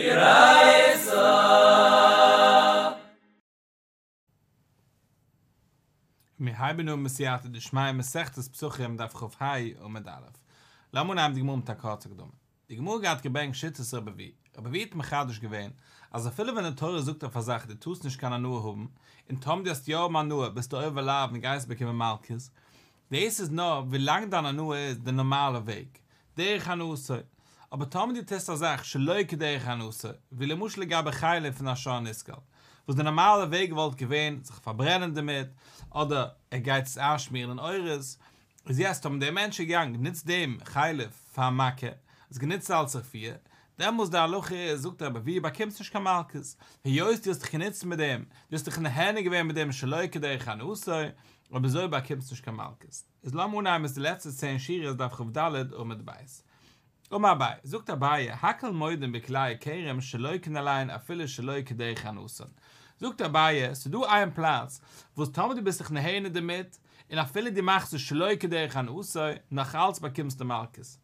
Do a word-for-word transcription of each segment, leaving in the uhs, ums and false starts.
Wir haben nur Messias, die Schmai, Messias, Psychium, darf auf Hai und Medalef. Lamun haben die Gmum Takatze genommen. Die Gmum hat gebeng, schützt aber wie. Aber wie hat Mechadisch gewähnt, also viele, wenn der Teure sucht auf der Sache, die tust nicht kann er nur haben, in Tom, die hast ja man nur, bis der Överlaub im Geist bekäme Malkis. Das ist nur, wie lang dann er nur ist, der normale Weg. Der kann aussehen. Aber Tom, die Tester sagt, dass Leute der kann aussehen, weil er muss nicht mehr heilen von der Schaniskal. Was der normale Weg wollte gewähnt, sich verbrennen damit, oder er geht es anschmieren in Eures. Sie heißt, um der Mensch gegangen, nicht dem Heile vermacke, es genitzt als er viel, der muss der Loche sucht aber wie, bei Kimst nicht kein Malkes. Hier ist, du hast dich genitzt mit dem, du hast dich in der Hände gewähnt mit dem, Schleuke, der ich an Ausseu, aber so bei Kimst nicht kein Malkes. Islam unheim ist die letzte zehn Schiris, darf ich auf Dalet und mit Weiß. Und dabei, sucht dabei, hakel moiden beklei kerem, Schleuken allein, a viele Schleuke, der ich an Ausseu. Sucht dabei, so du einen Platz, wo es Tom, du bist dich in der Hände damit, in a viele die machst du Schleuke, der ich an Ausseu, nach als bei Kimst nicht Malkes.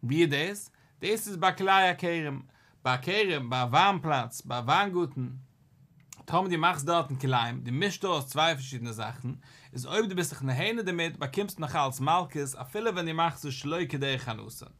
Wie das? Das ist bei Kleia Kerem. Bei Kerem, bei Warmplatz, bei Warnguten. Tom, die machst dort ein Kleim, die mischt aus zwei verschiedene Sachen. Ist ob du bist dich nach Hände damit, bei Kimst noch als Malkes, a viele, wenn die machst du Schleuke, der ich an Ausseu.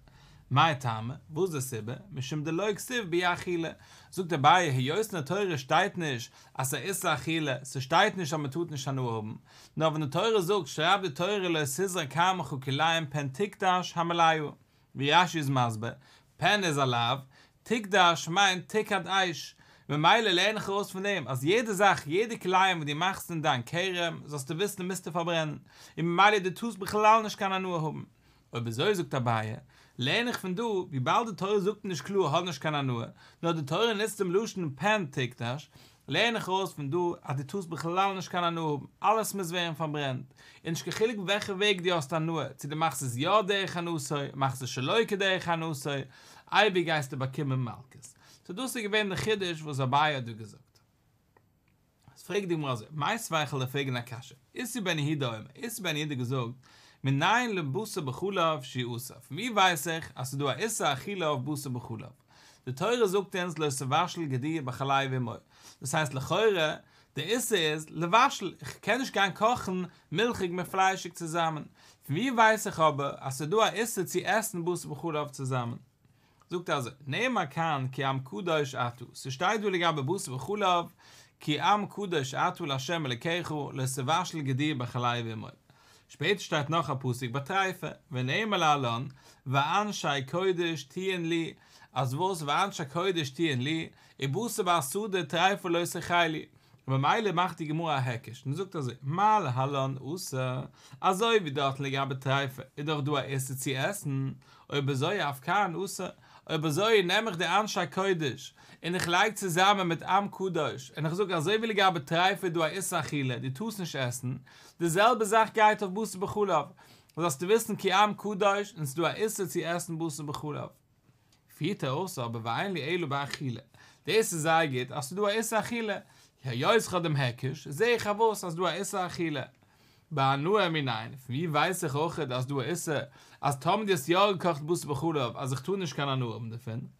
Mei Tame, wo ist das eben? Mischim de Leuk Siv, bei Achille. Sogt dabei, hier ist eine Teure, steht nicht, als er ist Achille. Sie steht nicht, aber man tut nicht an oben. Nur wenn eine Teure sagt, schreib die Teure, leu Sisra, Kamach, Ukilaim, Pentikdash, Hamelayu. Wie Rashi ist Masbe, Pen ist Alav, Tikdash meint Tikkad Eish. Mit Meile lehne ich raus von dem, als jede Sache, jede Kleine, wo die machst in dein Kerem, sollst du wissen, du müsst du verbrennen. Im Meile, du tust, bechlall nicht kann er nur haben. Aber so ist dabei, lehne ich von du, wie bald der Teure sucht nicht klug, hat nicht kann er nur. Nur der Teure ist im Luschen Pen Tikdash, lehne ich raus von du, als du tust, bechlall nicht kann er nur haben. Alles muss werden verbrennt. In schkechelig welcher Weg die aus dann nur, sie machst es ja der ich an Ausseu, machst es Schleuke der ich an Ausseu, ei begeist der Bakim im Malkes. So du sie gewähnt der Chiddisch, wo Zabaya du gesagt. Es fragt dich mal so, meist weichel der Fegen der Kasche. Ist sie bei Nihidäume, ist sie bei Nihidäume gesagt, mit nein le Busse Bechulav, schi Usaf. Wie weiß ich, als du a Issa Achille auf Busse Bechulav. Der Teure sagt uns, le Sewaschel Gedie Bachalai Wemoi. Das heißt, le Cheure, der Isse ist, le Waschel, ich kann nicht gern kochen, milchig mit fleischig zusammen. Wie weiß ich aber, als du a Isse zu essen, Busse Bechulav zusammen. Sogt also, nema kan, ki am kudosh atu. Se steht du legabe Busse Bechulav, ki am kudosh atu, l'Hashem lekeichu, le Sewaschel Gedie Bachalai Wemoi. Später steht noch ein Pusik betreife, wenn einmal allan, va'anschei koidisch tien li, als wo es va'anschei koidisch tien li, e busse va'asude treife löse chayli. Aber Meile macht die Gemurra heckisch. Nun sagt er so, mal allan usse, also wie dort lega betreife, e doch du a esse zi essen, oi besoi afkan usse, oi besoi nehmich de anschei koidisch, und ich leik zusammen mit am Kudosh. Und ich sage, also will ich aber treife, du isst Achille, die tust nicht essen. Dieselbe Sache geht auf Busse Bechulav. Und dass du wissen, ki am Kudosh, und du isst sie essen Busse Bechulav. Vierte also, aber weinli elu bei Achille. Die erste Sache geht, als du isst Achille. Ja, ja, ich dem Hekisch, sehe ich aber, als du isst Achille. Bei nur minein, wie weiß ich auch, dass du isst, als Tom dir das Jahr gekocht Busse Bechulav, als ich tue nicht kann nur um den Finn.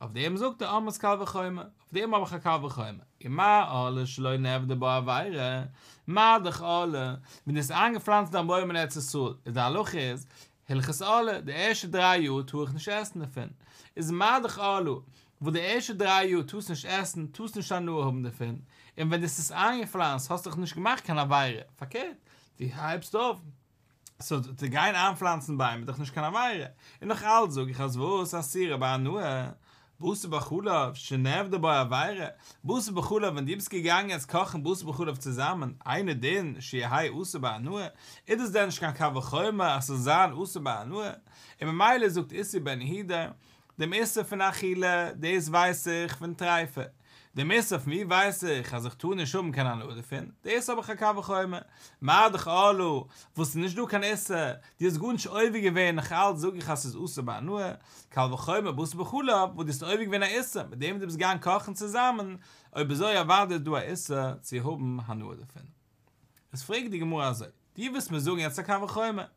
Auf dem sagt der Amas Kalvachäume, auf dem aber Kalvachäume. Immer alle schleuen auf der Bauweire, madig alle. Wenn es angepflanzt am Bäumen jetzt ist so, der Loch ist, hilches alle, die erste drei Jahre tue ich nicht essen davon. Ist madig alle, wo die erste drei Jahre tust nicht essen, tust nicht an nur haben davon. Und wenn es ist angepflanzt, hast du doch nicht gemacht, keine Weire. Verkehrt, die halbst auf. So, die gehen anpflanzen bei mir, doch nicht keine Weire. Und noch alles so, ich habe was, was hier, aber nur... Busse Bechulav, Schenev dabei erweire. Busse Bechulav, wenn die bist gegangen, jetzt kochen Busse Bechulav zusammen. Eine den, Schiehai, Useba, nur. It is denn, ich kann Kavachäume, Asasan, Useba, nur. Im Meile sucht Issi ben Hida, dem Isse von Achille, des weiß ich, von Treife. Dem Isse von mir weiß ich, als ich tue nicht um, kann an Ode finden. Der ist aber kein Kavachäume. Mardach Alu, wusste nicht du kann essen. Die ist gut nicht ewig gewesen, nach all so, ich hasse es Useba, nur. Kalvachäume, Busse Bechulav, wo die ist ewig gewesen, er essen. Mit dem, die bis gern kochen zusammen. Aber so erwartet du, er essen, sie haben, an Ode finden. Es fragt die Gemurra so. Die wissen mir so, jetzt der Kavachäume.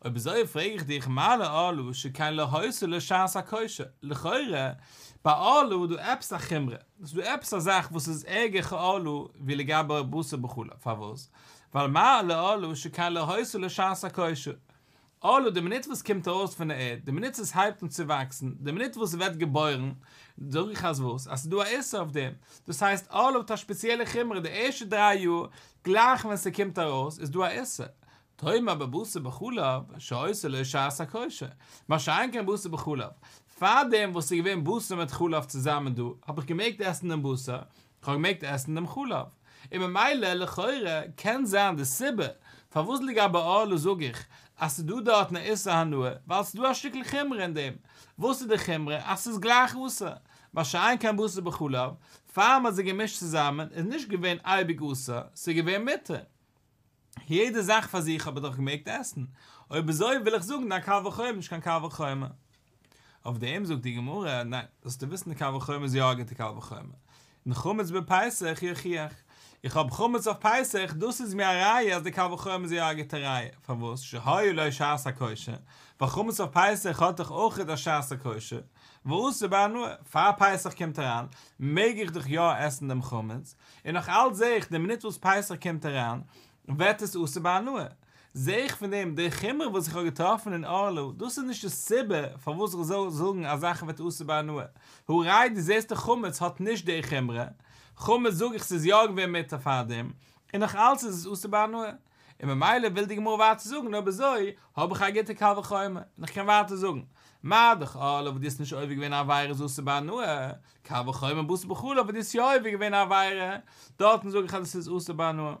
Aber so frage ich dich, Mardach Alu, sie kann lehäuse, lehäuse, lehäuse, lehäuse, lehäuse, Bei Alu, du ebst a Chimre. Du ebst a Sach, wo es ist egech Alu, wie legabe Busse bechula, favos. Weil ma le Alu, she kann le Häusu le Schaasa Keusche. Alu, dem nicht, was kommt aus von der Erde, dem nicht, was halbt und zu wachsen, dem nicht, was wird geboren, durch das was. Also du erst auf dem. Das heißt, Alu hat eine spezielle Chimre, die erste drei Jahre, gleich wenn sie kommt aus, ist du erst. Toima bei Busse bechula, she Häusu le Schaasa Keusche. Ma she ein kein Busse bechula. Vor dem, wo sie gewinnen, Busse mit Chulav zusammen, du, habe ich gemerkt, erst in dem Busse, ich habe gemerkt, erst in dem Chulav. Immer Meile, lechoire, kann sein, das Sibbe. Verwuselig aber Alu, sag ich, als du dort eine Isse hast, weil du ein Stückchen Chimre in dem. Wo ist die Chimre? Als es gleich raus. Was ein kein Busse bei Chulav, fahren wir sie gemischt zusammen, ist nicht gewinnen, albig raus, sie gewinnen Mitte. Jede Sache für sich, aber doch gemerkt, essen. Und bei so will ich sagen, na kann ich ich kann kann auf dem sagt die Gemurre, nein, das du wissen, die Kalvachöme ist ja die Kalvachöme. Und Chumitz bei Peisach, hier, hier. Ich hab Chumitz auf Peisach, das ist mir eine Reihe, als die Kalvachöme ist ja die Reihe. Verwusst, schehoi leu Schaßerkäusche. Weil Chumitz auf Peisach hat doch auch das Schaßerkäusche. Wo ist aber nur, fahr Peisach kommt daran, mag ich doch ja essen dem Chumitz. Und noch alt sehe ich, dem nicht, wo es Peisach kommt daran, wird es aus aber nur. Sehe ich von dem, der Chimmer, was ich auch getroffen in Orlo, das ist nicht das Sibbe, von wo ich so sagen, als Sache wird auszubauen nur. Hurrei, die erste Chumitz hat nicht der Chimmer. Chumitz sage ich, es ist ja irgendwer mit von dem. Und nach alles ist es auszubauen nur. In Meile will die Gemur weiter sagen, aber so, habe ich auch gete Kalvachäume. Und ich kann weiter sagen. Madach, Orlo, aber das ist nicht häufig, wenn er wäre, es auszubauen nur. Kalvachäume, Busse Bechula, aber das ist ja häufig, wenn er wäre. Dort sage ich, es ist auszubauen nur.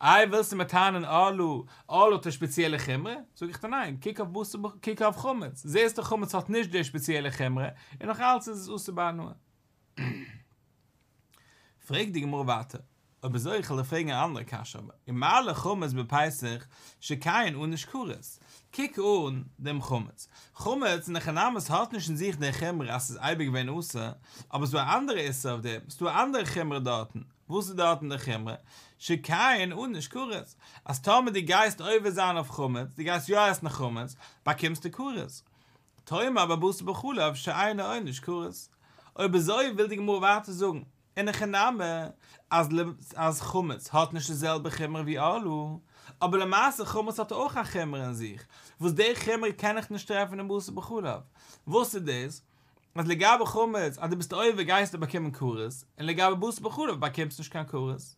Ei willst du mit Tannen Alu, Alu hat eine spezielle Chimre? Sag ich dann nein, kick auf Busse, kick auf Chumitz. Siehst du, Chumitz hat nicht die spezielle Chimre. Und noch alles ist es aus der Bahn nur. Frag dich mal weiter. Aber so, ich will fragen eine andere Kasche. Im Male Chumitz bepeißt sich, dass kein und nicht Kuris. Kick un dem Chumitz. Chumitz, nach dem Namen, hat nicht in sich der Chimre, als es eibig wenn raus. Aber so ein anderer ist auf dem. Es tut andere Chimre dort. Wo ist die Daten in der Chimre? Sie kein und nicht Kuris. Als Tome die Geist öwe sein auf Chumitz, die Geist ja ist nach Chumitz, bei kommst du Kuris. Tome aber Busse Bechulav, sie eine und nicht Kuris. Über so will die Gemur weiter sagen. In der Gename, als Chumitz hat nicht dieselbe Chimre wie Alu. Aber der Maße Chumitz hat auch eine Chimre in sich. Wo ist die Chimre, kann ich nicht treffen in Busse Bechulav. Wusste das? Als legabe Chumitz, als du bist euer Geist, aber kein Kuris, und legabe Busse Bechulav, aber kommst du nicht kein Kuris.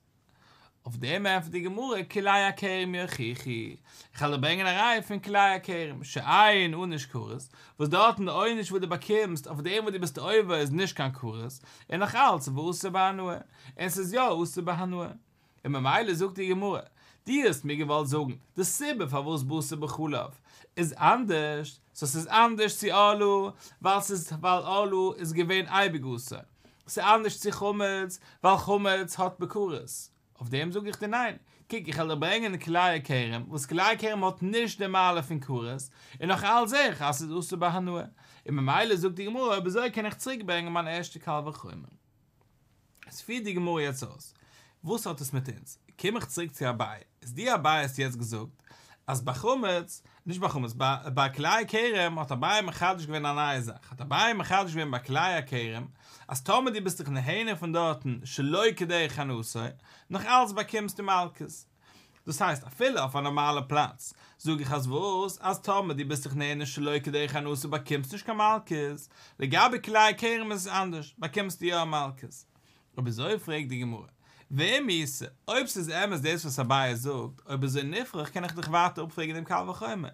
Auf dem F die Gemurre, Kilaya Kerim Yachichi. Ich habe bringen eine Reihe von Kilaya Kerim, Schein und nicht Kuris. Was dort in der Oin ist, wo du bekommst, auf dem, wo du bist euer, ist nicht kein Kuris. Und nach alles, wo es aber nur. Es ist ja, wo es aber nur. In meiner Meile sucht die Gemurre. Die ist mir gewollt sagen, das Sibbe, von wo es Busse Bechulav ist anders. So es ist anders zu Alu, weil es ist, weil Alu ist gewähnt Eibigusse. Es ist anders zu Chumitz, weil Chumitz hat Bekuris. Auf dem sage ich dir nein. Kiek, ich will bringen eine kleine Kerem, wo es kleine Kerem hat nicht den Male von Kuris. Und noch alles sehe ich, als es aus der Bahn nur. In meiner Meile sagt die Gemurre, aber so kann ich zurückbringen meine erste Kalvachäume. Es fiel die Gemurre jetzt aus. Was hat es mit uns? Komm ich zurück zu Abai. Ist die Abai ist jetzt gesagt, als bei Chumitz, nicht bei Chumitz, bei, bei Klai Kerem hat Abai mechadisch gewinnt an eine Sache. Hat Abai mechadisch gewinnt bei Klai Kerem, als Tome, die bist dich in der Hähne von dort, schloi kedei chanusoi, noch alles bei Kims dem Alkes. Das heißt, a viele auf einem normalen Platz. Sog ich als Wurz, als Tome, die bist dich in der Hähne, schloi kedei chanusoi, bei Kims nicht kein Alkes. Legabe Klai Kerem ist es anders, bei Kims die ja am Alkes. Aber so fragt die Gemurre. Wem ist, ob es emes das, was Abai sagt, ob es ein Nifrach, kann ich dich weiter aufregen dem Kalvachäume.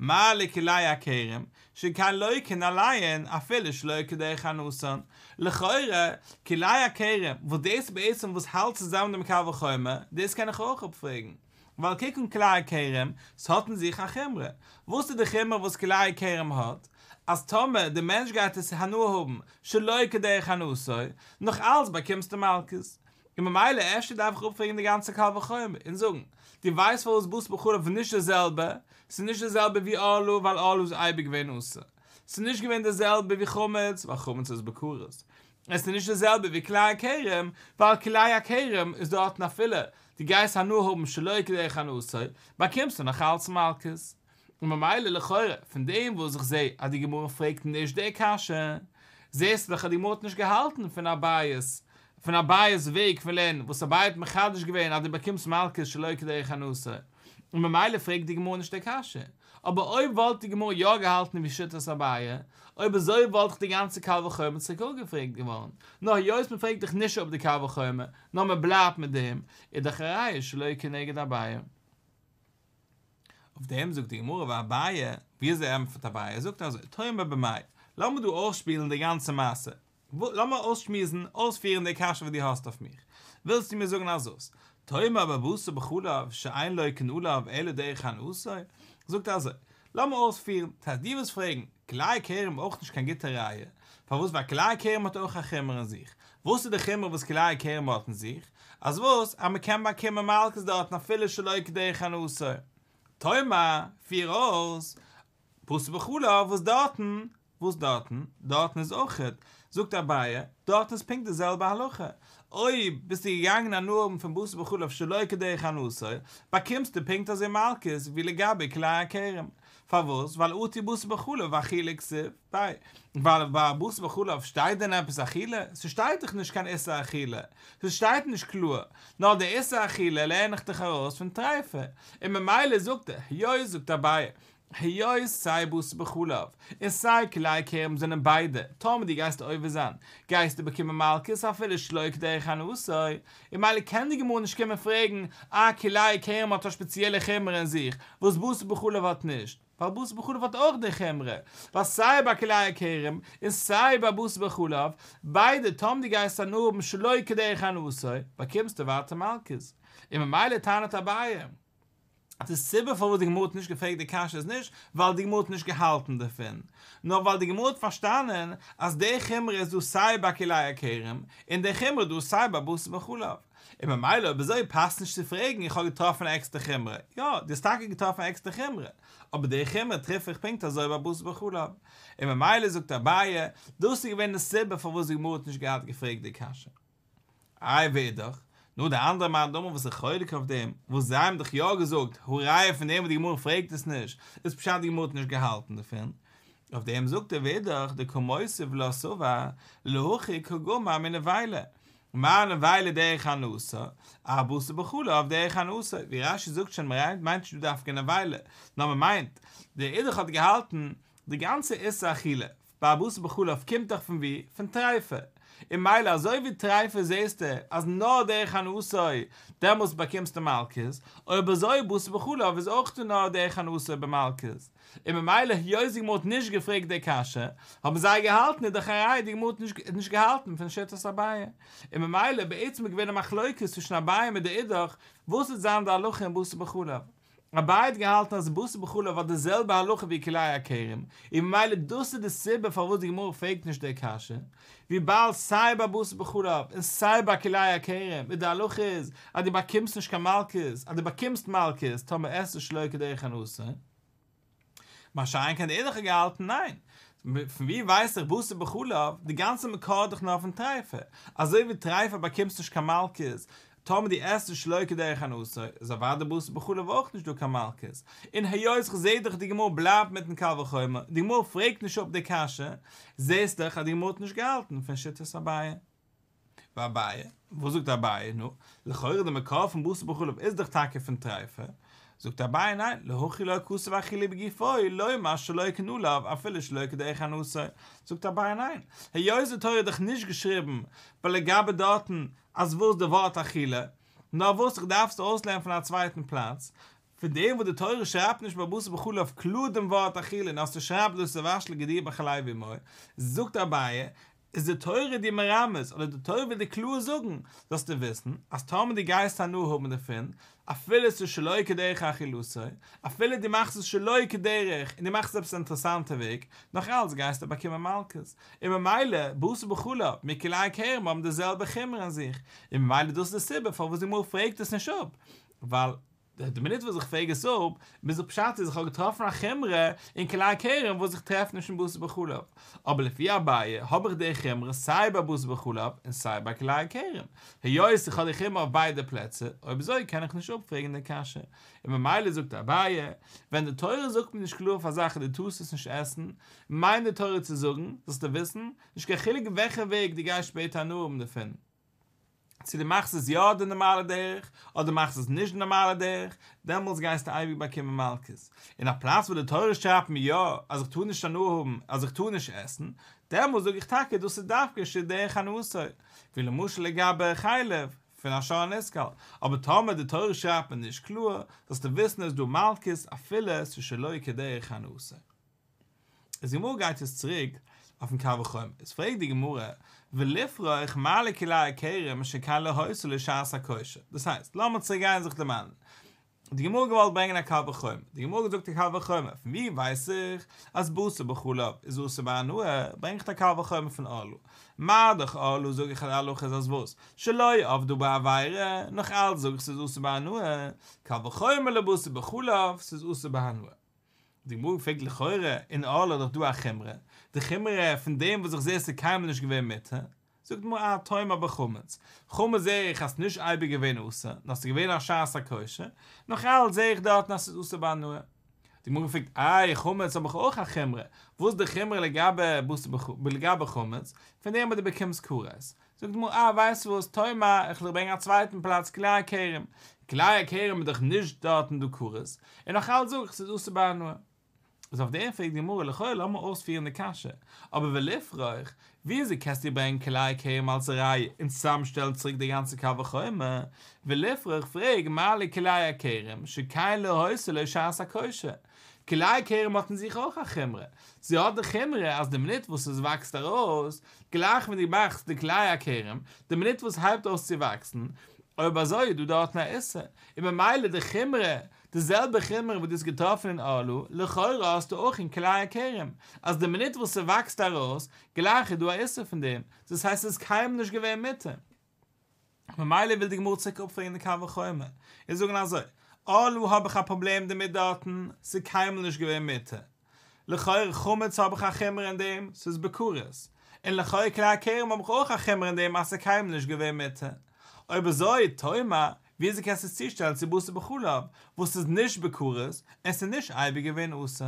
Male Kilaya Kerem, she kann leuken allein, a viele Schleuke der Chanusson. Lechoire, Kilaya Kerem, wo das bei ist und was halt zusammen dem Kalvachäume, das kann ich auch aufregen. Weil Kik und Kilaya Kerem, es hatten sich an Chimre. Wusste der Chimre, was Kilaya Kerem hat? Als Tome, der Mensch geht es nur haben, she leuke der Chanusson, noch alles bei Kims der Malkes. In meiner Meile, er steht einfach auf wegen der ganzen Kalvachäume. In Sogen. Die weiß, wo es Busse Bechulav nicht dasselbe. Es ist nicht dasselbe wie Alu, weil Alu ist eibig gewesen außen. Es ist nicht gewesen dasselbe wie Chumitz, weil Chumitz ist Bekuris. Es ist nicht dasselbe wie Klaya Kerem, weil Klaya Kerem ist dort nach viele. Die Geist haben nur oben, schloi gedei kann außen. Bei Kimst du nach Hals Malkes. In meiner Meile, lechore, von dem, wo sich sehe, hat die Gemurre fragt, nicht die Kasche. Siehst, welche die Mut nicht gehalten von Abayas. Von Abayas Weg verlehnt, wo es Abayat mechadisch gewesen, aber du bekommst Malkes, die Leute, die ich an uns. Und bei Meile fragt die Gemüse nicht die Kasche. Aber euch wollt die Gemüse ja gehalten, wie schüttet das Abayat. Euch bei so wollt die ganze Kalve kommen, das ist auch gefragt geworden. Noch jetzt fragt dich nicht, ob die Kalve kommen. Noch man bleibt mit dem. In der Gerei ist die Leute nicht dabei. Auf dem sagt die Gemüse, war Abayat, wie ist der Erben von Abayat? Sagt also, teuer mir bei mir. Lass mir du ausspielen die ganze Masse. Lass mir ausschmissen, ausführen die Kasche, die du hast auf mich. Willst du mir sagen, also? Teume aber Busse Bechulav, Schein Leuken Ulav, Ele Deichan Usoi? Sogt also, lass mir ausführen, dass die was fragen, klar Kerem auch nicht kann Gitterreihe. Verwus war klar Kerem hat auch ein Chemer an sich. Wusste der Chemer, was klar Kerem hat an sich? Als was, aber kann man Kerem Malkes dort nach viele Leuken Deichan Usoi. Teume, vier aus, Busse Bechulav, was dorten? Wo ist Dorten? Dorten ist auch gut. Sogt dabei, Dorten ist pink derselbe Halloche. Oi, bist du gegangen an Urm von Busse Bechulav, schon leuke dich an Ussoi, bekommst du pink, dass ihr Malkes, wie legabe, klar erkehren. Verwus, weil Uti Busse Bechulav Achille g'sif, bei. Weil bei Busse Bechulav steht denn etwas Achille? Sie steht doch nicht kein Essen Achille. Sie steht nicht klar. Nur der Essen Achille lehne ich dich heraus von Treife. Immer Meile sogt er, joi sogt dabei. Hier ist zwei Busse Bechulav. Es sei klar, Kerem sind beide. Tome die Geister euch an. Geister bekommen Malkes, auf viele Schläuche, die ich an Ussoi. Ich meine, kann die Gemüse nicht mehr fragen, ah, klar, Kerem hat eine spezielle Chemre in sich, was Busse Bechulav hat nicht. Weil Busse Bechulav hat auch die Chemre. Was sei bei klar, Kerem, es sei bei Busse Bechulav, beide, Tome die Geister nur um Schläuche, die ich an Ussoi, bekommst du warte Malkes. Ich meine, Tana dabei. Das ist Sibbe, wo die Gemüse nicht gefragt, die Kasche ist nicht, weil die Gemüse nicht gehalten davon. Nur weil die Gemüse verstanden, als der Chimmer ist du sei bei Kilaya Kerem, in der Chimmer du sei bei Busse Bechulav. Immer Meile, aber so passt nicht zu fragen, ich habe getroffen extra Chimmer. Ja, das Tag ich getroffen extra Chimmer. Aber der Chimmer trifft ich pinkt, also bei Busse Bechulav. Immer Meile sagt dabei, du sie gewinnt das Sibbe, wo die Gemüse nicht gehabt, gefragt, die Kasche. Ei weh doch. Nur der andere Mann, der was sich heute auf dem, wo sie ihm doch ja gesagt, hurra, von dem die Gemüse fragt es nicht. Es ist bestimmt die Gemüse nicht gehalten davon. Auf dem sagt er wieder, der Komoise Vlasova, Lochi Kogoma, meine Weile. Meine Weile, der ich an Usa, aber Busse Bechulav, der ich an Usa. Wie Rashi sagt schon, meint, du darfst keine Weile. Na, man meint, der Edoch hat gehalten, die ganze Issa Achille. Bei Busse Bechulav kommt doch von wie? Von Treife. Im Meiler, so wie Treife siehst du, als nur der Chanusoi, der muss bekämpft der Malkes, oder bei so Busse Bechulav ist auch nur der Chanusoi bei Malkes. Im Meiler, hier sie Mut nicht gefragt der Kasche, aber sei gehalten in der Cherei, die Mut nicht, nicht gehalten, von Schettas Abayah. Im Meiler, bei jetzt mit gewinnen Machleukes zwischen Abayah und der Idach, wusste sein der Aluche in Busse Bechulav. Abayah gehalten als Busse Bechulav war derselbe Aluche wie Kilaya Kerem. Im Meiler, dusse das Sibbe, von wo die Gemur fragt nicht der Kasche. Wie bald sei bei Busse Bechulav, es sei bei Kilaya Kerem, mit der Aluche ist, aber du bekommst nicht kein Malkes, aber du bekommst Malkes, Tome erste Schläuche dich an uns. Wahrscheinlich hat er doch gehalten, nein. Von wie weiß ich, Busse Bechulav, die ganze Mekor doch noch von Treife. Also wie Treife bekommst nicht kein Malkes. Tome die erste Schläuche dich an uns. So war der Busse Bechulav auch nicht durch kein Malkes. In Hayois gesehen doch, die Gemur bleibt mit den Kalvachäumen. Die Gemur fragt nicht ob die Kasche. Sehst dich, hat die Mut nicht gehalten. Versteht es dabei? Dabei? Wo sagt dabei? Nun, lechoir der Mekor von Busse Bechulav ist doch Tage von Treife. Sogt dabei, nein, lehochi leukusse wachili begifoi, leumasche leuken ulav, afilisch leuke deichan usoi. Sogt dabei, nein. Hey, Joise Teure doch nicht geschrieben, weil er gabe dorten, als wurst der Wort Achille. Na wurst ich darfst auslernen von der zweiten Platz. Für den, wo der Teure schreibt, nicht bei Busse Bechulav, klud dem Wort Achille, und als der schreibt, dass der Waschle gediebe chalei wie moi. Sogt dabei, ist der Teure, die mir rames, oder der Teure, die klur sagen, dass du wissen, als Tome die Geister nur haben davon, Afele zu Schleike derich Achillusoi, Afele die machst du Schleike derich, und die machst du einen interessanten Weg, noch als Geister bei Kima Malkes. Immer Meile, Busse Bechulav, mit Kilaya Kerem haben derselbe Chimmer an sich. Immer Meile, das ist der Sibbe, vor was die Mur fragt es nicht ab. Weil de minute was ich fege so bis ob schatz ich getroffen nach Chemre in Klakeren wo sich treffen in Bus Bkhulab aber lefia bei haber de Chemre sei bei Bus Bkhulab in sei bei Klakeren hier ist ich hatte Chemre auf beide Plätze aber so kann ich nicht abfegen der Kasche immer meile sucht dabei wenn der teure sucht mir nicht klar versache du tust es nicht essen meine teure zu sagen das du wissen ich geheilige welche Weg die gar später nur um der finden. Sie machst es ja den normalen Dech, oder machst es nicht den normalen Dech, dann muss geist der Eibig bei Kimme Malkes. In einer Platz, wo der Teure schreibt mir ja, also ich tue nicht da nur oben, also ich tue nicht essen, dann muss ich tacken, dass es darf geschehen, der ich an Ausseu. Viele Muscheln gab es Heilev, für eine Schauer Neskal. Aber Tome, der Teure schreibt mir nicht klar, dass du wissen, dass du Malkes, a vieles, für Scheleuke, der ich an Ausseu. Es ist immer geht es zurück, auf dem Kavachom. Es fragt die Gemurre, ולפרוח איך מעלה כילה הכרם שקל להויס ולשעס הכוישה. Das heißt, לא מצריגה in sich dem Mann. Die Gemurre gewollt bringen nach Kavachom. Die Gemurre sagt die Kavachom. Wie weiß ich, als Busse Bechulab, ist Usse Bahnua, bringt der Kavachom von Alu. Mardach Alu, sag ich an Alu, es als Bus. Scheloi, auf du Baaweire, noch all, sag ich, es ist Usse Bahnua. Kavachom, le Busse Bechulab, es ist Usse Bahnua. Die Gemurre fängt lechoire in Alu, doch du achemre. Die Chimere von dem, was ich sehe, ist keinem nicht gewähnt mit. Sogt mir, ah, Teuma bekommt's. Chumme sehe ich, dass nicht ein Begewinn raus, dass die Gewinn an Schaße koische. Noch all sehe ich dort, dass es rausgebaut nur. Die Mutter fragt, ah, ich komme jetzt, aber ich auch an Chimere. Wo ist die Chimere, die Gabe bekommt's? Von dem, was du bekommst, Kuras. Sogt mir, ah, weißt du, wo ist Teuma? Ich bin am zweiten Platz, klar, Kerem. Klar, Kerem, doch nicht dort, du Kuras. Und noch all so, es ist rausgebaut nur. Also auf der einen fragt die Mure, lechoi, lass mal ausführen die Kasche. Aber wir liefern euch, wie sie kannst ihr bringen, klei Kerem als Reihe, und zusammenstellen zurück die ganze Kavachäume. Wir liefern euch, fragt, male klei Kerem, sche keile Häusele, schaß a Keusche. Klei Kerem hatten sich auch a Chemre. Sie hat a Chemre, als dem Minit, wo es wächst daraus, gleich wenn die machst, die klei Kerem, dem Minit, wo es halb aus sie wachsen, aber so, du dort nach essen. Immer meile, die Chemre, derselbe Chimmer, wo das getroffen in Alu, lechoira hast du auch in Klaya Kerem. Als der Minit, wo sie wächst daraus, gleiche du esse von dem. Das heißt, es ist keinem nicht gewähnt Mitte. Mein Meile will die Gemürzeke opfern in der Kavachäume. Ich sage also, Alu habe ich ein Problem damit Daten, es ist keinem nicht gewähnt Mitte. Lechoira Chumetz habe ich ein Chimmer in dem, es ist Bekuris. Und lechoira Klaya Kerem habe ich auch ein Chimmer in dem, es ist keinem nicht gewähnt Mitte. Aber so, Teuma, wie sie kannst es zustellen, sie Busse Bechulab, wo es nicht Bekuris, es ist nicht ein Begewinn raus.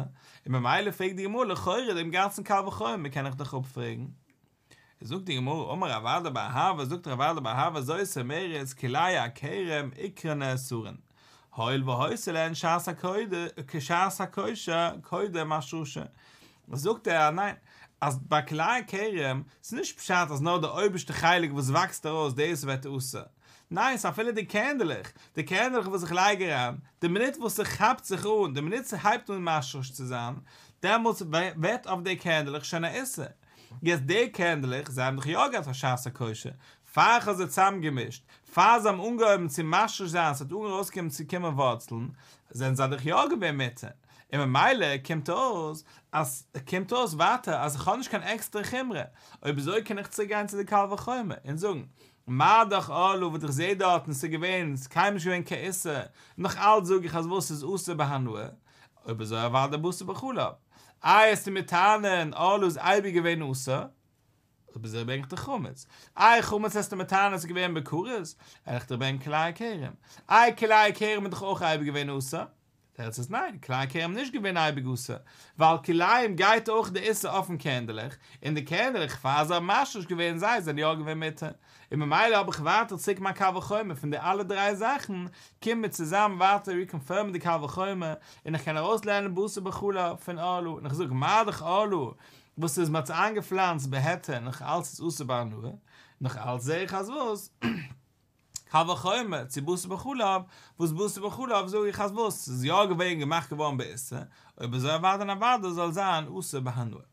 In meinem Eile fragt die Gemur, lechoire dem ganzen Kavachäume, kann ich dich abfragen. Er sagt die Gemur, Omer Avada Bahava, sagt Avada Bahava, so ist er mehres, Kelaya, Kerem, Ikrene, Suren. Heul, wo Häuselen, Schasa Koide, Schasa Koisha, Koide, Maschusche. Er sagt er, nein, als bei Kelaya, Kerem, ist nicht bescheid, als nur der oberste Heilige, was wächst daraus, der ist weit raus. Nein, es viele die Kändelich. Die Kändelich, die sich leigern haben. Die Minute, die sich halbt sich um, die Minute, die sich halbt und maschisch zu sein, der muss wett auf die Kändelich schon essen. Jetzt die Kändelich, sie haben doch ja gar keine Schaßerkäusche. Fahrer sind zusammengemischt. Fahrer sind ungeheben, sie maschisch sein, sie hat ungeheben, sie kommen Wurzeln. Sind sie doch ja gar nicht. Immer Meile kommt aus, als kommt aus, warte, als ich kann nicht kein extra Chimre. Aber so kann ich zurückgehen zu den Kalvachäumen und sagen, Mardach Alu, wo dich sehe dort, und sie gewähnt, es kann mich gewähnt, kein Essen. Noch all so, ich als wusste es auszubehandeln. Aber so war der Busse Bechulab. Ei ist die Metanen, Alu ist Albi gewähnt aus. Aber so bin ich der Chumitz. Ei, Chumitz ist die Metanen, sie gewähnt bei Kuris. Ehrlich, da bin ich Kelaya Kerem. Ei, Kelaya Kerem ist doch auch Albi gewähnt aus. Das ist nein, Kelaya Kerem nicht gewähnt Albi aus. Weil Kelaya im geht auch der Essen offen Kändelich. In der Kändelich-Phase am Maschus gewähnt sei, sind ja gewähnt mit. In meinem Eile habe ich wartet, sich mal Kavachäume. Von den alle drei Sachen kommen wir zusammen, warten, reconfirmen die Kavachäume. Und ich kann rauslernen, Busse Bechula von Alu. Und ich sage, Madach Alu, wo es das Matz angepflanzt behätte, noch als es auszubauen nur, noch als sehe ich als was. Kavachäume, zu Busse Bechula, wo es Busse Bechula, so ich als was. Es ist ja gewesen, gemacht geworden bei Essen. Aber so erwarten, erwarten soll sein, auszubauen nur.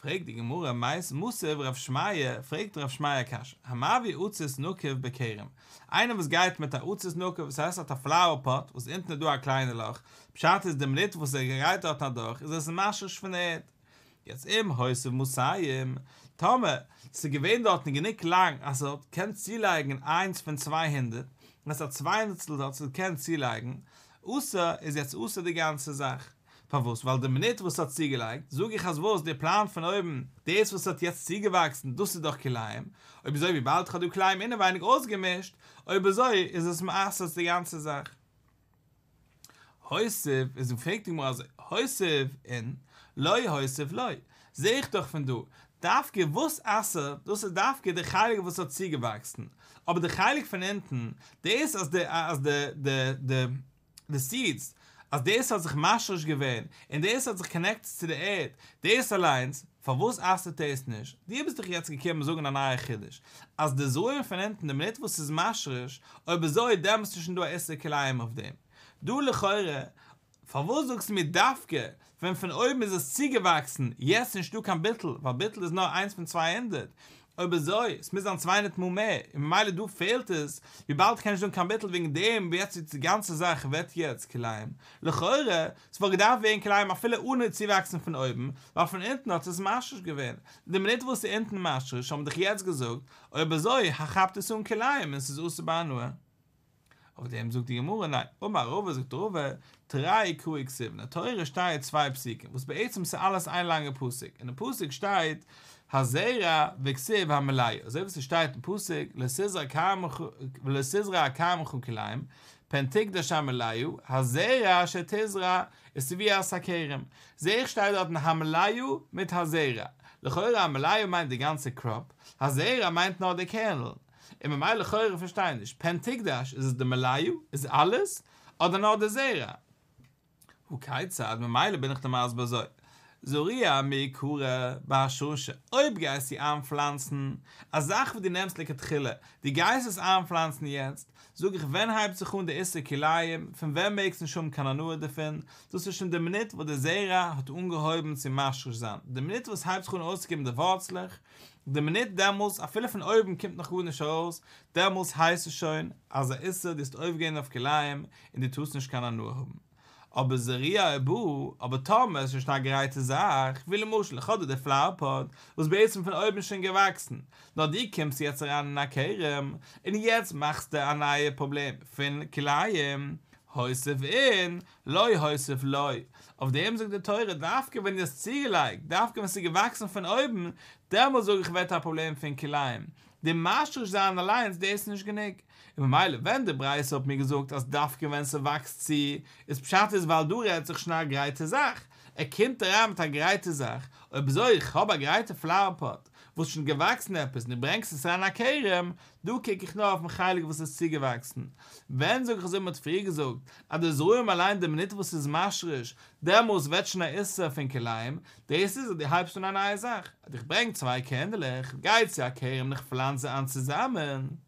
Fragt die Gemurre, meist muss er Rav Schmaya, fragt Rav Schmaya Kash, Hamavi Uzis Nukev bekehrem. Einer, was geht mit der Uzis Nukev, das heißt, hat der Flowerpot, was hinten nur ein kleines Loch, bescheid ist dem Lied, was er gereiht hat dadurch, ist es ein Maschisch von der Ed. Jetzt im Häuser Musayim. Tome, sie gewähnt dort nicht lang, also kein Ziel eigen eins von zwei Händen, und es hat zwei Nitzel dort, so kann sie legen. Außer, ist jetzt außer die ganze Sache. Verwusst, weil der Minute, was hat sie gelegt, so ich als was, der Plan von oben, der ist, was hat jetzt sie gewachsen, das ist doch klein. Ob so, wie bald hat du klein, in der Weinig ausgemischt, ob so, ist es im Arsch, das die ganze Sache. Häusef, ist ein Fähigtum, also Häusef in, Leu, Häusef, Leu. Seh ich doch von du, darf gewusst assen, dass er darf ge der Heilige, was hat sie gewachsen. Aber der Heilige von hinten, der ist als der, als der, der, der, der Seeds, als der ist, als sich Maschrisch gewähnt, und der ist, als sich connected zu der Erde, der ist allein, verwusst assen, der ist nicht. Die bist doch jetzt gekommen, so genannt Eichidisch. Als der Sohn von hinten, der nicht wusste, ist Maschrisch, aber so, der muss zwischen du essen, klein auf dem. Du lechoire, verwusst du mit Dafke, wenn von oben ist es Ziege gewachsen, jetzt nicht du kein Bittel, weil Bittel ist nur eins von zwei endet. Aber so, es müssen an zwei nicht mehr. Im Meile du fehlt es, wie bald kannst du kein Bittel wegen dem, wie jetzt die ganze Sache wird jetzt klein. Lechoire, es war gedacht wegen klein, aber viele ohne Ziege wachsen von oben, weil von hinten hat es Maschisch gewesen. Dem nicht wusste hinten Maschisch, haben dich jetzt gesagt, aber so, habt es so ein klein, es ist aus der Bahn nur. Auf dem sucht die Gemurre, nein. Oma, Rove sucht Rove, drei Q X sieben. Der teure steht zwei Psyken. Wo es bei Ezem ist alles ein langer Pusik. In der Pusik steht, Hazera vexev hamelai. Also wenn es steht in Pusik, Lesizra kamuchu kilaim, Pentik dash hamelayu, Hazera shetizra esivia sakerem. Sehe ich steht dort ein Hamelayu mit Hazera. Lechoira Hamelayu meint die ganze Crop. Hazera meint nur die Kernel. Im Meile Chöre verstehen dich. Pentigdash, ist es der Melayu? Ist alles? Oder nur der Zera? Hu Keiza, im Meile bin ich der Maas Basoi. Zoria meikure bashushe. Ob Geist die Anpflanzen. A Sache für die nämliche Trille. Die Geist ist Anpflanzen jetzt. Sog ich, wenn halb Sekunde ist der Kilayim, von wem möchtest schon kann er nur davon. Das ist schon der Minute, wo der Zera hat ungeheuben zum Maschus sein. Der Minute, wo es halb Sekunde ausgegeben, der Wurzlich. Der Minute damals, auf viele von oben kommt noch gut nicht raus, damals heißt es schon, als er ist, die ist aufgehend auf Geleim, in die Tuss nicht kann er nur haben. Aber Zeria Ebu, aber Thomas, ist eine gereihte Sache, viele Muscheln, oder der Flowerpot, was bei diesem von oben schon gewachsen. Nur die kommst jetzt ran nach Kerem, und jetzt machst du ein neues Problem. Von Geleim, Häusef in, Leu, Häusef, Leu. Auf dem sagt der Teure, darf wenn das Ziegel liegt, darf wenn sie gewachsen von oben, der muss so ich wette ein Problem für ein Kilaim. Dem Maastricht sein allein, der ist nicht genug. Im Meile, wenn der Preis hat mir gesagt, dass darf wenn sie wächst sie, ist Pschat ist, weil du redest sich schnell gereite Sache. Er kommt daran mit einer gereite Sache. Ob so ich habe eine gereite Flowerpot, wo es schon gewachsen ist, und du bringst es an der Kerem, du kiek ich nur auf den Heilig, wo es ist sie gewachsen. Wenn so ich so mit Frieden gesagt, aber das Ruhm allein, der nicht, wo es ist Maschrisch, der muss wetschner ist auf den Keleim, der ist es, die halb Stunde eine neue Sache. Ich bringe zwei Kändler, geiz ja Kerem, nicht Pflanze an zusammen.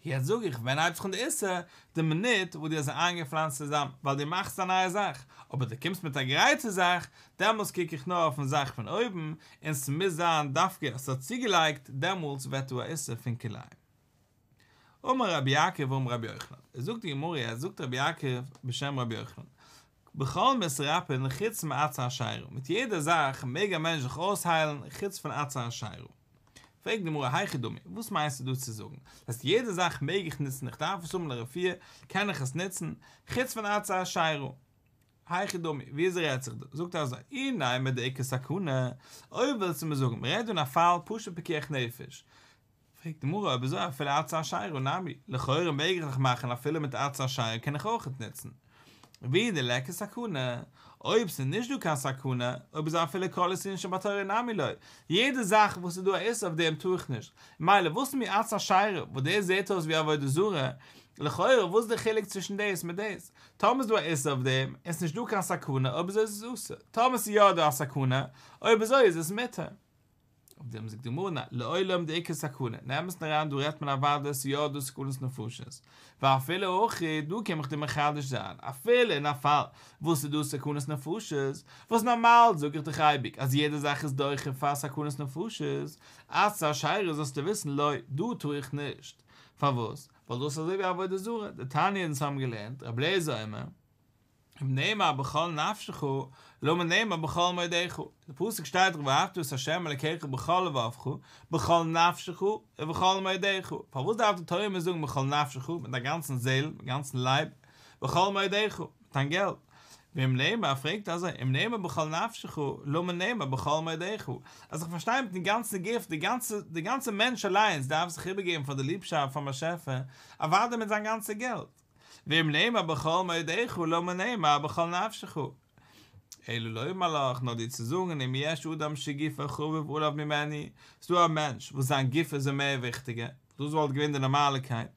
Jetzt sage ich, wenn halb Stunde ist, dem nicht, wo die sind angepflanzt zusammen, weil die macht es eine neue Sache. Aber du kommst mit der gereizten Sache, dann muss ich nur auf eine Sache von oben, und es muss sein, darf ich, als hat sie geliked, dann muss wird du essen, finde ich leid. Um Rabbi Yaakov, um Rabbi Yochanan. Er sucht die Gemurre, er sucht Rabbi Yaakov, beschämt Rabbi Yochanan. Bechol Mesrappen, ein Chitz von Atza Ashairu. Mit jeder Sache, mega Mensch, ich ausheilen, ein Chitz von Atza Ashairu. Frag die Mura, heiche Dummi, was meinst du zu sagen? Dass jede Sache mag ich nützen, ich darf es um der vier, kann ich es nützen, Chitz von Atza Ashairu. Heiche Dummi, wie ist er jetzt? Sogt er so, ich nehme die Ecke Sakuna. Euer willst du mir sagen, Redu na Fall, Pusche Pekech Nefisch. Frag die Mura, aber so, viele Atza Ashairu, Nami. Lecheure mag ich machen, viele mit Atza Ashairu, kann ich auch nicht nützen. Wie die Ecke Sakuna. Ob sie nicht du kannst Sakuna, ob sie auch viele Kohlesinische Bateure Nami Leute. Jede Sache, was du isst, auf dem tue ich nicht. Meile, wusste mir Atza Ashairu, wo der seht aus, wie er wollte suchen. Lechoyer, wo ist der Chilik zwischen des mit des? Thomas, du ist auf dem, es nicht du kannst Sakuna, aber so ist es aus. Thomas, ja, du hast Sakuna, aber so ist es mit. Auf dem sagt die Mona, leoilem die Ecke Sakuna. Nehm es daran, du rät man erwartest, ja, du Sakunas noch Fusches. Weil auf viele Oche, du käme ich dir mechadisch an. Auf viele, in der Fall, wusste du Sakunas noch Fusches? Was normal, so geht dich reibig. Als jede Sache ist durch, ich fahre Sakunas noch Fusches. Als der Scheire, sollst du wissen, Leute, du tue ich nicht. Verwusst. Weil du so wie er wollte suchen. Die Taniens haben gelernt, er bläse immer. The Pusik steht darüber, Achtus Hashem, Alekech, Bechal Wavchu, Bechal Nafshechu, Bechal Meidechu. Warum darf der Teure mir sagen, Bechal Nafshechu, mit der ganzen Seele, mit dem ganzen Leib, Bechal Meidechu, mit dem Geld? Im Leben, er fragt also, im Leben Bechal Nafshechu, lo me nehmen, Bechal Meidechu. Also ich verstehe mit dem ganzen Gift, der ganze, der ganze Mensch allein darf sich übergeben von der Liebschaft, von der Schäfer, er wartet mit seinem ganzen Geld. Wem nehmen Bechal Meidechu, lo me nehmen, Bechal Nafshechu. Eilu lo imalach, no die zu singen, im Yesh Udam Shegif, Achub, Ulav Mimeni. Ist du ein Mensch, wo sein Gif ist mehr wichtiger. Du sollst gewinnen der Normaligkeit.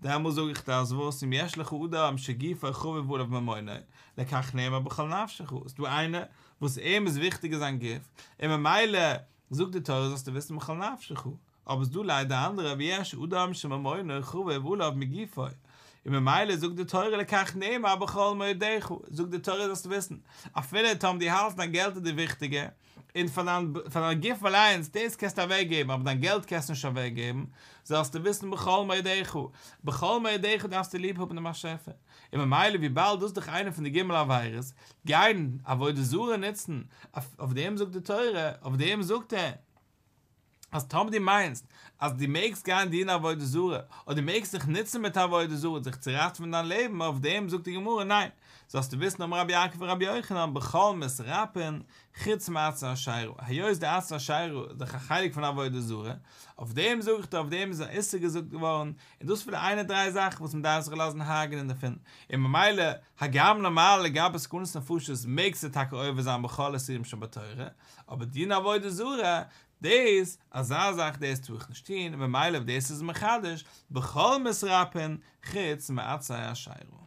Da muss ich das was im Yesh Lech Udam Shegif, Achub, Ulav Mimeni. Lekach nehmen Bechal Nafshechu. Ist du einer, wo es ihm ist wichtiger sein Gif. Immer Meile, such die Teure, dass du wissen Bechal Nafshechu. Aber du leider andere, wie Yesh Udam Shemamoni, Achub, Ulav Migifoi. Im Meile sucht die Teure, die kann ich nehmen, aber Bechal Meidechu. Sucht die Teure, das zu wissen. Auf viele haben die Hals, dann Geld ist die Wichtige. Und von einem Gift allein, das kannst du weggeben, aber dein Geld kannst du schon weggeben. So dass du wissen, Bechal Meidechu. Bechal Meidechu darfst du lieb haben, der Maschäfe. Im Meile, wie bald ist doch einer von den Gimmelerweihers. Gein, aber wo die Sure nützen. Auf, auf dem sucht die Teure, auf dem sucht er. Als Tom die meinst, als die Mägs gar nicht dienen, wo die Sure, oder die Mägs sich nützen mit der wo die Sure, sich zerraten von deinem Leben, auf dem sucht die Gemurre, nein. So hast du wissen, um Rabbi Yaakov, Rabbi Yochanan, Bechol, Misrapen, Chitzem, Atza, Ashairu. Hier ist der Atza, Ashairu, der Heilig von der wo die Sure. Auf dem sucht, auf dem ist er ist gesucht geworden. Und das ist für eine, drei Sachen, was man da ist gelassen, Hagen in der Finn. Im Meile, Hagam, normal, gab es Kunst und Fusches, Mägs, der Tag, Oiwe, sein Bechol, es ist ihm schon beteure. Aber die nach wo die Sure, Des, als er sagt, des tue ich nicht hin, wenn mein Leben des ist mechadisch, bechol misrappen, chitz me'atzai ashairu.